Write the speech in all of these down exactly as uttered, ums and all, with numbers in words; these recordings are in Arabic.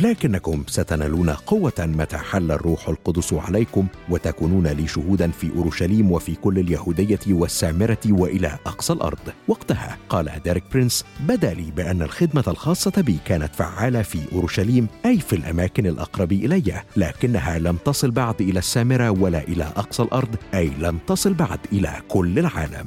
لكنكم ستنالون قوة متى حل الروح القدس عليكم وتكونون لي شهودا في أورشليم وفي كل اليهودية والسامرة وإلى أقصى الأرض. وقتها قال ديريك برينس: بدا لي بأن الخدمة الخاصة بي كانت فعالة في أورشليم، أي في الأماكن الأقرب إلي، لكنها لم تصل بعد إلى السامرة ولا إلى أقصى الأرض، أي لم تصل بعد إلى كل العالم.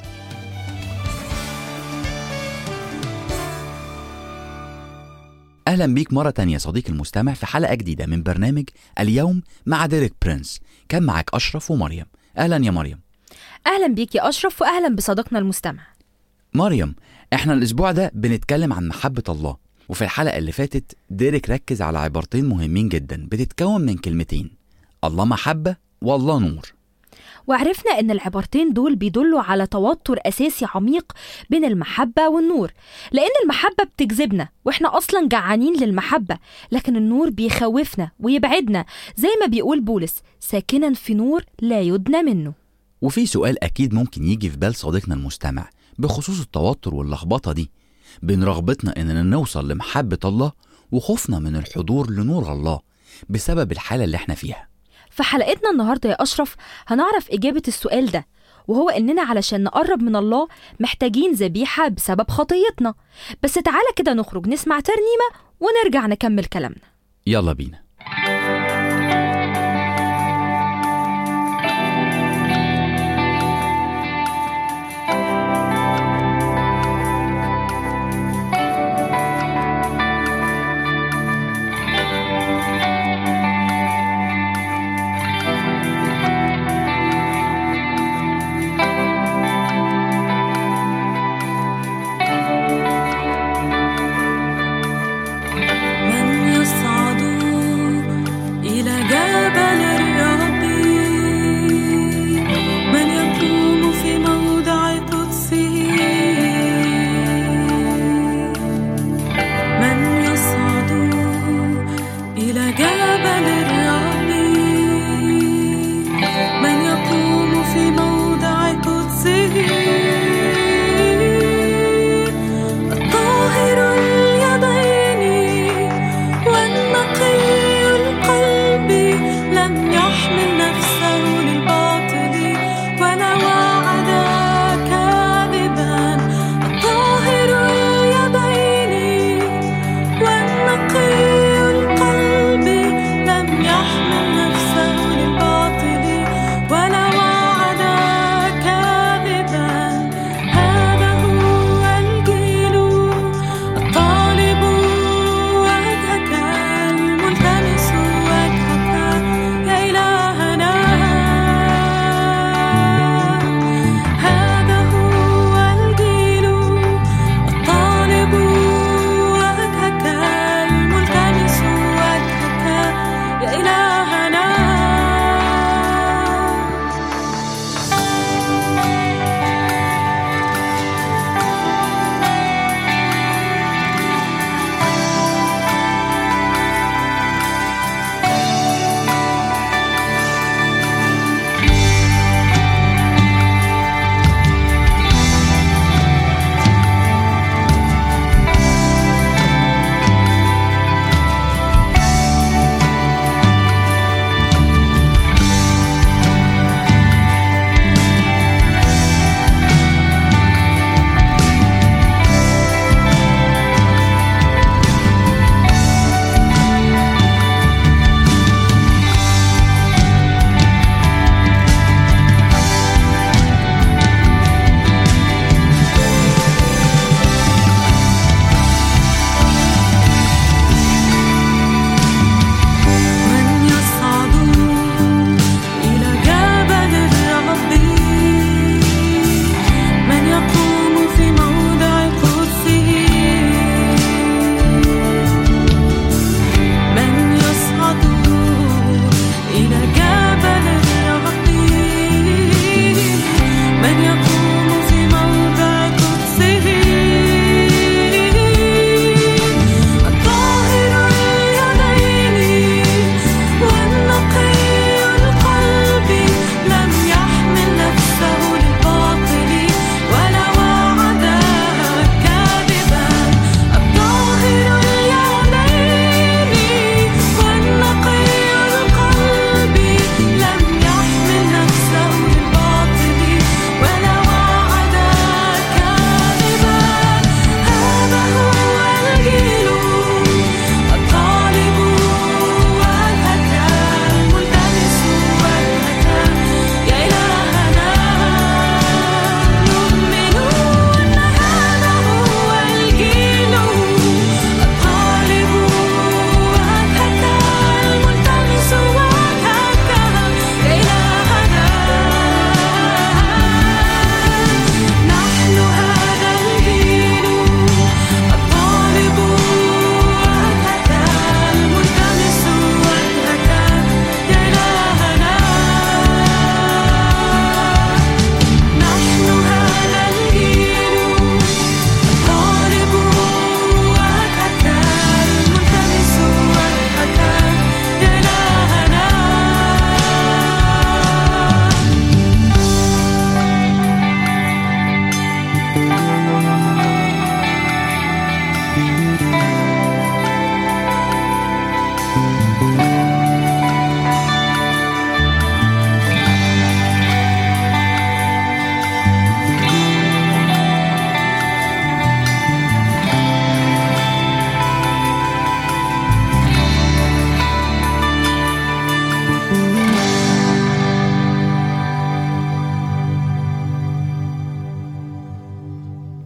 أهلا بيك مرة تانية صديقي المستمع في حلقة جديدة من برنامج اليوم مع ديريك برينس. كان معاك أشرف ومريم. أهلا يا مريم. أهلا بيك يا أشرف، وأهلا بصديقنا المستمع مريم. احنا الأسبوع ده بنتكلم عن محبة الله، وفي الحلقة اللي فاتت ديريك ركز على عبارتين مهمين جدا بتتكون من كلمتين: الله محبة والله نور. وعرفنا أن العبارتين دول بيدلوا على توتر أساسي عميق بين المحبة والنور، لأن المحبة بتجذبنا وإحنا أصلاً جعانين للمحبة، لكن النور بيخوفنا ويبعدنا، زي ما بيقول بولس: ساكناً في نور لا يدنى منه. وفي سؤال أكيد ممكن يجي في بال صديقنا المستمع بخصوص التوتر واللخبطة دي بين رغبتنا أننا نوصل لمحبة الله وخوفنا من الحضور لنور الله بسبب الحالة اللي إحنا فيها. في حلقتنا النهاردة يا أشرف هنعرف إجابة السؤال ده، وهو إننا علشان نقرب من الله محتاجين ذبيحة بسبب خطيتنا. بس تعالى كده نخرج نسمع ترنيمة ونرجع نكمل كلامنا، يلا بينا.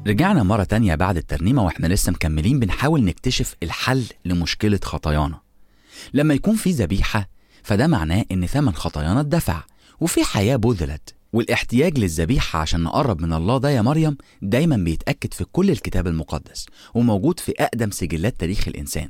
رجعنا مرة تانية بعد الترنيمة واحنا لسه مكملين بنحاول نكتشف الحل لمشكلة خطايانا. لما يكون في ذبيحة فده معناه ان ثمن خطايانا اتدفع وفي حياة بذلت، والاحتياج للذبيحة عشان نقرب من الله ده يا مريم دايما بيتأكد في كل الكتاب المقدس، وموجود في أقدم سجلات تاريخ الإنسان.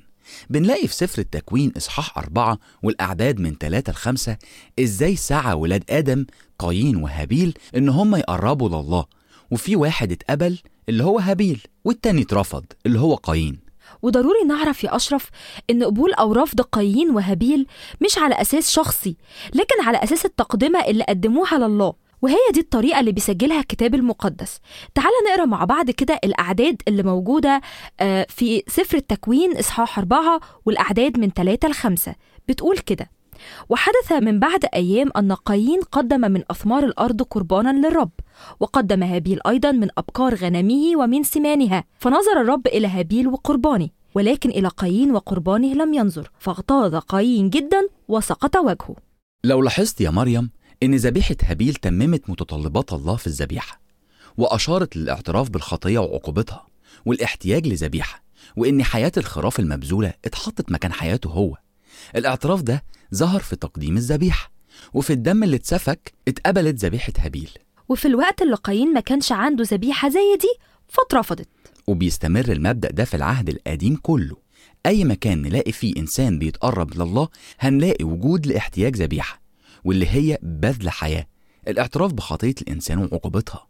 بنلاقي في سفر التكوين إصحاح أربعة والأعداد من ثلاثة لخمسة إزاي سعى ولاد آدم قايين وهابيل إن هم يقربوا لله، وفي واحد اتقبل اللي هو هابيل والتاني اترفض اللي هو قايين. وضروري نعرف يا أشرف إن قبول أو رفض قايين وهابيل مش على أساس شخصي، لكن على أساس التقدمة اللي قدموها لله، وهي دي الطريقة اللي بيسجلها الكتاب المقدس. تعال نقرأ مع بعض كده الأعداد اللي موجودة في سفر التكوين إصحاح أربعة والأعداد من ثلاثة لخمسة. بتقول كده: وحدث من بعد أيام أن قايين قدم من أثمار الأرض قربانا للرب، وقدم هابيل أيضا من أبقار غنمه ومن سمانها، فنظر الرب إلى هابيل وقربانه ولكن إلى قايين وقربانه لم ينظر، فاغتاظ قايين جدا وسقط وجهه. لو لاحظت يا مريم إن ذبيحة هابيل تممت متطلبات الله في الذبيحة، وأشارت للاعتراف بالخطية وعقوبتها والاحتياج لذبيحة، وإن حياة الخراف المبذولة اتحطت مكان حياته هو. الاعتراف ده ظهر في تقديم الذبيحة، وفي الدم اللي اتسفك اتقبلت ذبيحة هابيل. وفي الوقت اللي قايين ما كانش عنده ذبيحة زي دي فاترفضت. وبيستمر المبدأ ده في العهد القديم كله، أي مكان نلاقي فيه إنسان بيتقرب لله هنلاقي وجود لاحتياج ذبيحة، واللي هي بذل حياة، الاعتراف بخطية الإنسان وعقوبتها.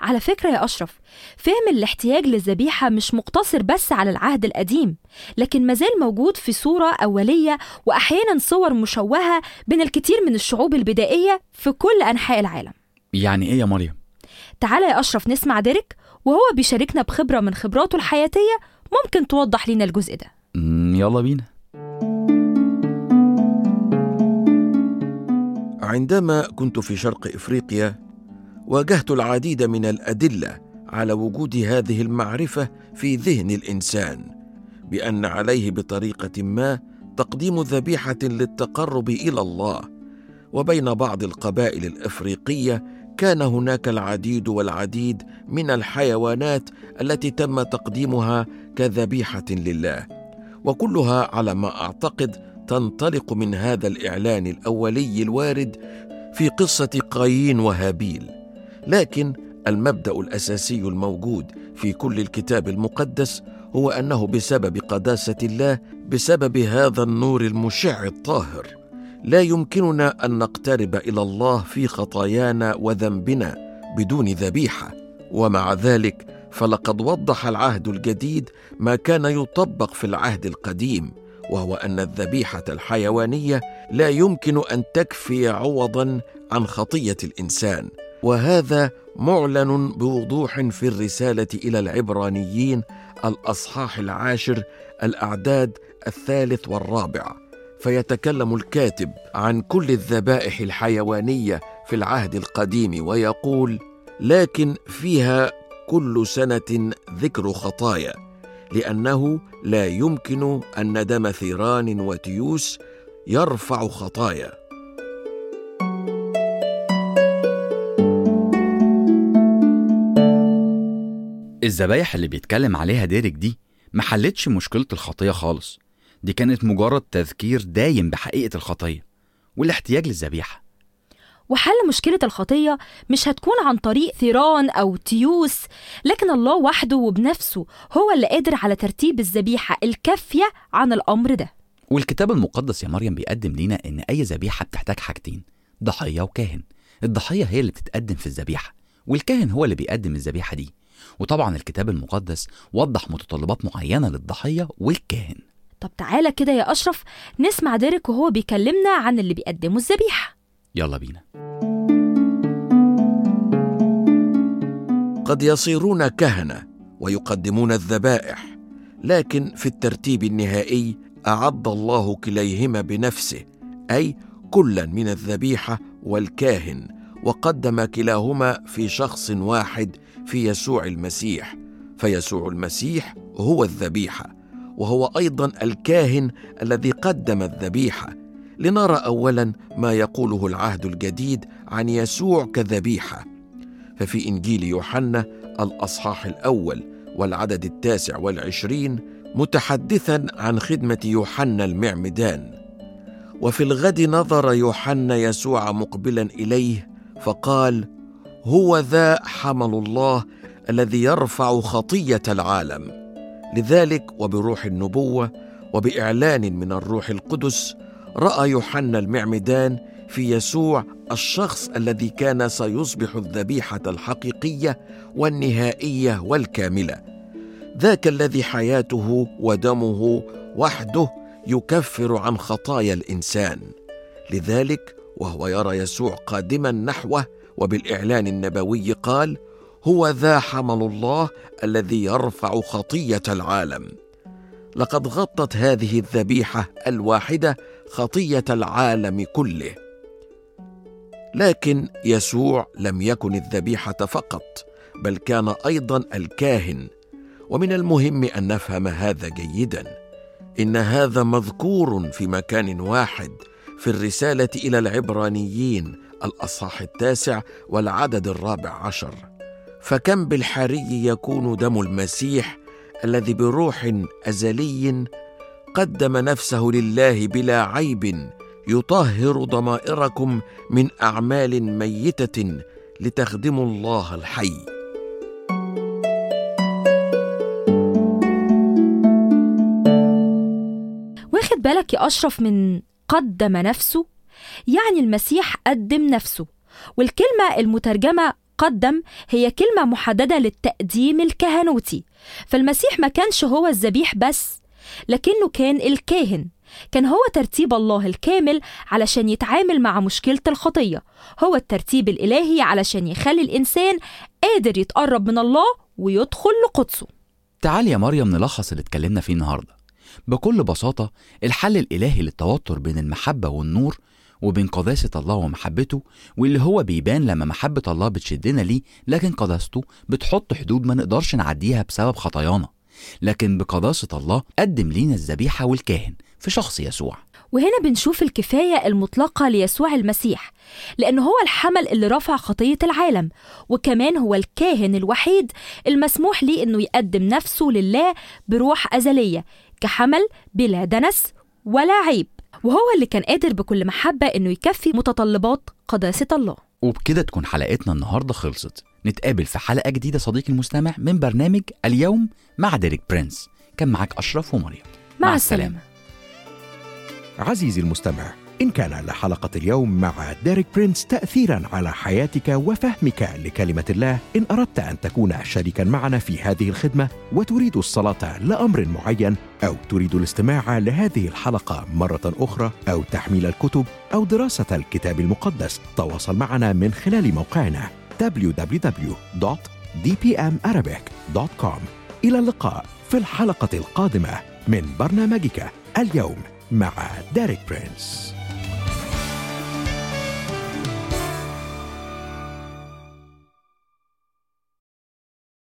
على فكرة يا أشرف، فهم الاحتياج للذبيحة مش مقتصر بس على العهد القديم، لكن مازال موجود في صورة أولية وأحيانا صور مشوهة بين الكثير من الشعوب البدائية في كل أنحاء العالم. يعني إيه يا مريم؟ تعالى يا أشرف نسمع ديريك وهو بيشاركنا بخبرة من خبراته الحياتية ممكن توضح لنا الجزء ده. يلا بينا. عندما كنت في شرق إفريقيا واجهت العديد من الأدلة على وجود هذه المعرفة في ذهن الإنسان بأن عليه بطريقة ما تقديم ذبيحة للتقرب إلى الله، وبين بعض القبائل الإفريقية كان هناك العديد والعديد من الحيوانات التي تم تقديمها كذبيحة لله، وكلها على ما أعتقد تنطلق من هذا الإعلان الأولي الوارد في قصة قايين وهابيل. لكن المبدأ الأساسي الموجود في كل الكتاب المقدس هو أنه بسبب قداسة الله، بسبب هذا النور المشع الطاهر، لا يمكننا أن نقترب إلى الله في خطايانا وذنبنا بدون ذبيحة. ومع ذلك فلقد وضح العهد الجديد ما كان يطبق في العهد القديم، وهو أن الذبيحة الحيوانية لا يمكن أن تكفي عوضاً عن خطية الإنسان، وهذا معلن بوضوح في الرسالة إلى العبرانيين الأصحاح العاشر الأعداد الثالث والرابع. فيتكلم الكاتب عن كل الذبائح الحيوانية في العهد القديم ويقول: لكن فيها كل سنة ذكر خطايا، لأنه لا يمكن أن دم ثيران وتيوس يرفع خطايا. الذبايح اللي بيتكلم عليها ديريك دي ما حلتش مشكلة الخطية خالص، دي كانت مجرد تذكير دايم بحقيقة الخطية والاحتياج للذبيحة. وحل مشكلة الخطية مش هتكون عن طريق ثيران أو تيوس، لكن الله وحده وبنفسه هو اللي قادر على ترتيب الذبيحة الكافية عن الأمر ده. والكتاب المقدس يا مريم بيقدم لنا إن أي ذبيحة بتحتاج حاجتين: ضحية وكاهن. الضحية هي اللي بتتقدم في الذبيحة، والكاهن هو اللي بيقدم الذبيحة دي. وطبعا الكتاب المقدس وضح متطلبات معينة للضحية والكاهن. طب تعالى كده يا أشرف نسمع ديريك وهو بيكلمنا عن اللي بيقدموا الذبيحة. يلا بينا. قد يصيرون كهنة ويقدمون الذبائح، لكن في الترتيب النهائي أعد الله كليهما بنفسه، أي كلا من الذبيحة والكاهن، وقدم كلاهما في شخص واحد في يسوع المسيح. فيسوع المسيح هو الذبيحة، وهو أيضا الكاهن الذي قدم الذبيحة. لنرى أولا ما يقوله العهد الجديد عن يسوع كذبيحة. ففي إنجيل يوحنا الأصحاح الأول والعدد التاسع والعشرين متحدثاً عن خدمة يوحنا المعمدان. وفي الغد نظر يوحنا يسوع مقبلاً إليه فقال: هو ذا حمل الله الذي يرفع خطية العالم. لذلك وبروح النبوة وبإعلان من الروح القدس رأى يوحنا المعمدان في يسوع الشخص الذي كان سيصبح الذبيحة الحقيقية والنهائية والكاملة، ذاك الذي حياته ودمه وحده يكفر عن خطايا الإنسان. لذلك وهو يرى يسوع قادما نحوه وبالإعلان النبوي قال: هو ذا حمل الله الذي يرفع خطية العالم. لقد غطت هذه الذبيحة الواحدة خطية العالم كله. لكن يسوع لم يكن الذبيحة فقط، بل كان أيضا الكاهن. ومن المهم أن نفهم هذا جيدا. إن هذا مذكور في مكان واحد في الرسالة إلى العبرانيين الأصحاح التاسع والعدد الرابع عشر: فكم بالحري يكون دم المسيح الذي بروح أزلي قدم نفسه لله بلا عيب يطهر ضمائركم من أعمال ميتة لتخدموا الله الحي. واخد بالك يا أشرف من قدم نفسه؟ يعني المسيح قدم نفسه. والكلمة المترجمة قدم هي كلمة محددة للتقديم الكهنوتي، فالمسيح ما كانش هو الذبيح بس، لكنه كان الكاهن. كان هو ترتيب الله الكامل علشان يتعامل مع مشكلة الخطية، هو الترتيب الإلهي علشان يخلي الإنسان قادر يتقرب من الله ويدخل لقدسه. تعال يا مريم نلخص اللي اتكلمنا فيه النهاردة بكل بساطة. الحل الإلهي للتوتر بين المحبة والنور وبين قداسة الله ومحبته، واللي هو بيبان لما محبة الله بتشدنا ليه، لكن قداسته بتحط حدود ما نقدرش نعديها بسبب خطايانا. لكن بقداسة الله قدم لينا الذبيحة والكاهن في شخص يسوع. وهنا بنشوف الكفاية المطلقة ليسوع المسيح، لأنه هو الحمل اللي رفع خطية العالم، وكمان هو الكاهن الوحيد المسموح ليه أنه يقدم نفسه لله بروح أزلية كحمل بلا دنس ولا عيب، وهو اللي كان قادر بكل محبة أنه يكفي متطلبات قداسة الله. وبكده تكون حلقتنا النهاردة خلصت. نتقابل في حلقة جديدة صديقي المستمع من برنامج اليوم مع ديريك برينس. كان معك أشرف ومريم. مع, مع السلامة. السلامة عزيزي المستمع. إن كان لحلقة اليوم مع ديريك برينس تأثيراً على حياتك وفهمك لكلمة الله، إن أردت أن تكون شريكاً معنا في هذه الخدمة وتريد الصلاة لأمر معين، أو تريد الاستماع لهذه الحلقة مرة أخرى، أو تحميل الكتب أو دراسة الكتاب المقدس، تواصل معنا من خلال موقعنا دبليو دبليو دبليو دوت دي بي ام أرابيك دوت كوم. إلى اللقاء في الحلقة القادمة من برنامجك اليوم مع ديريك برينس.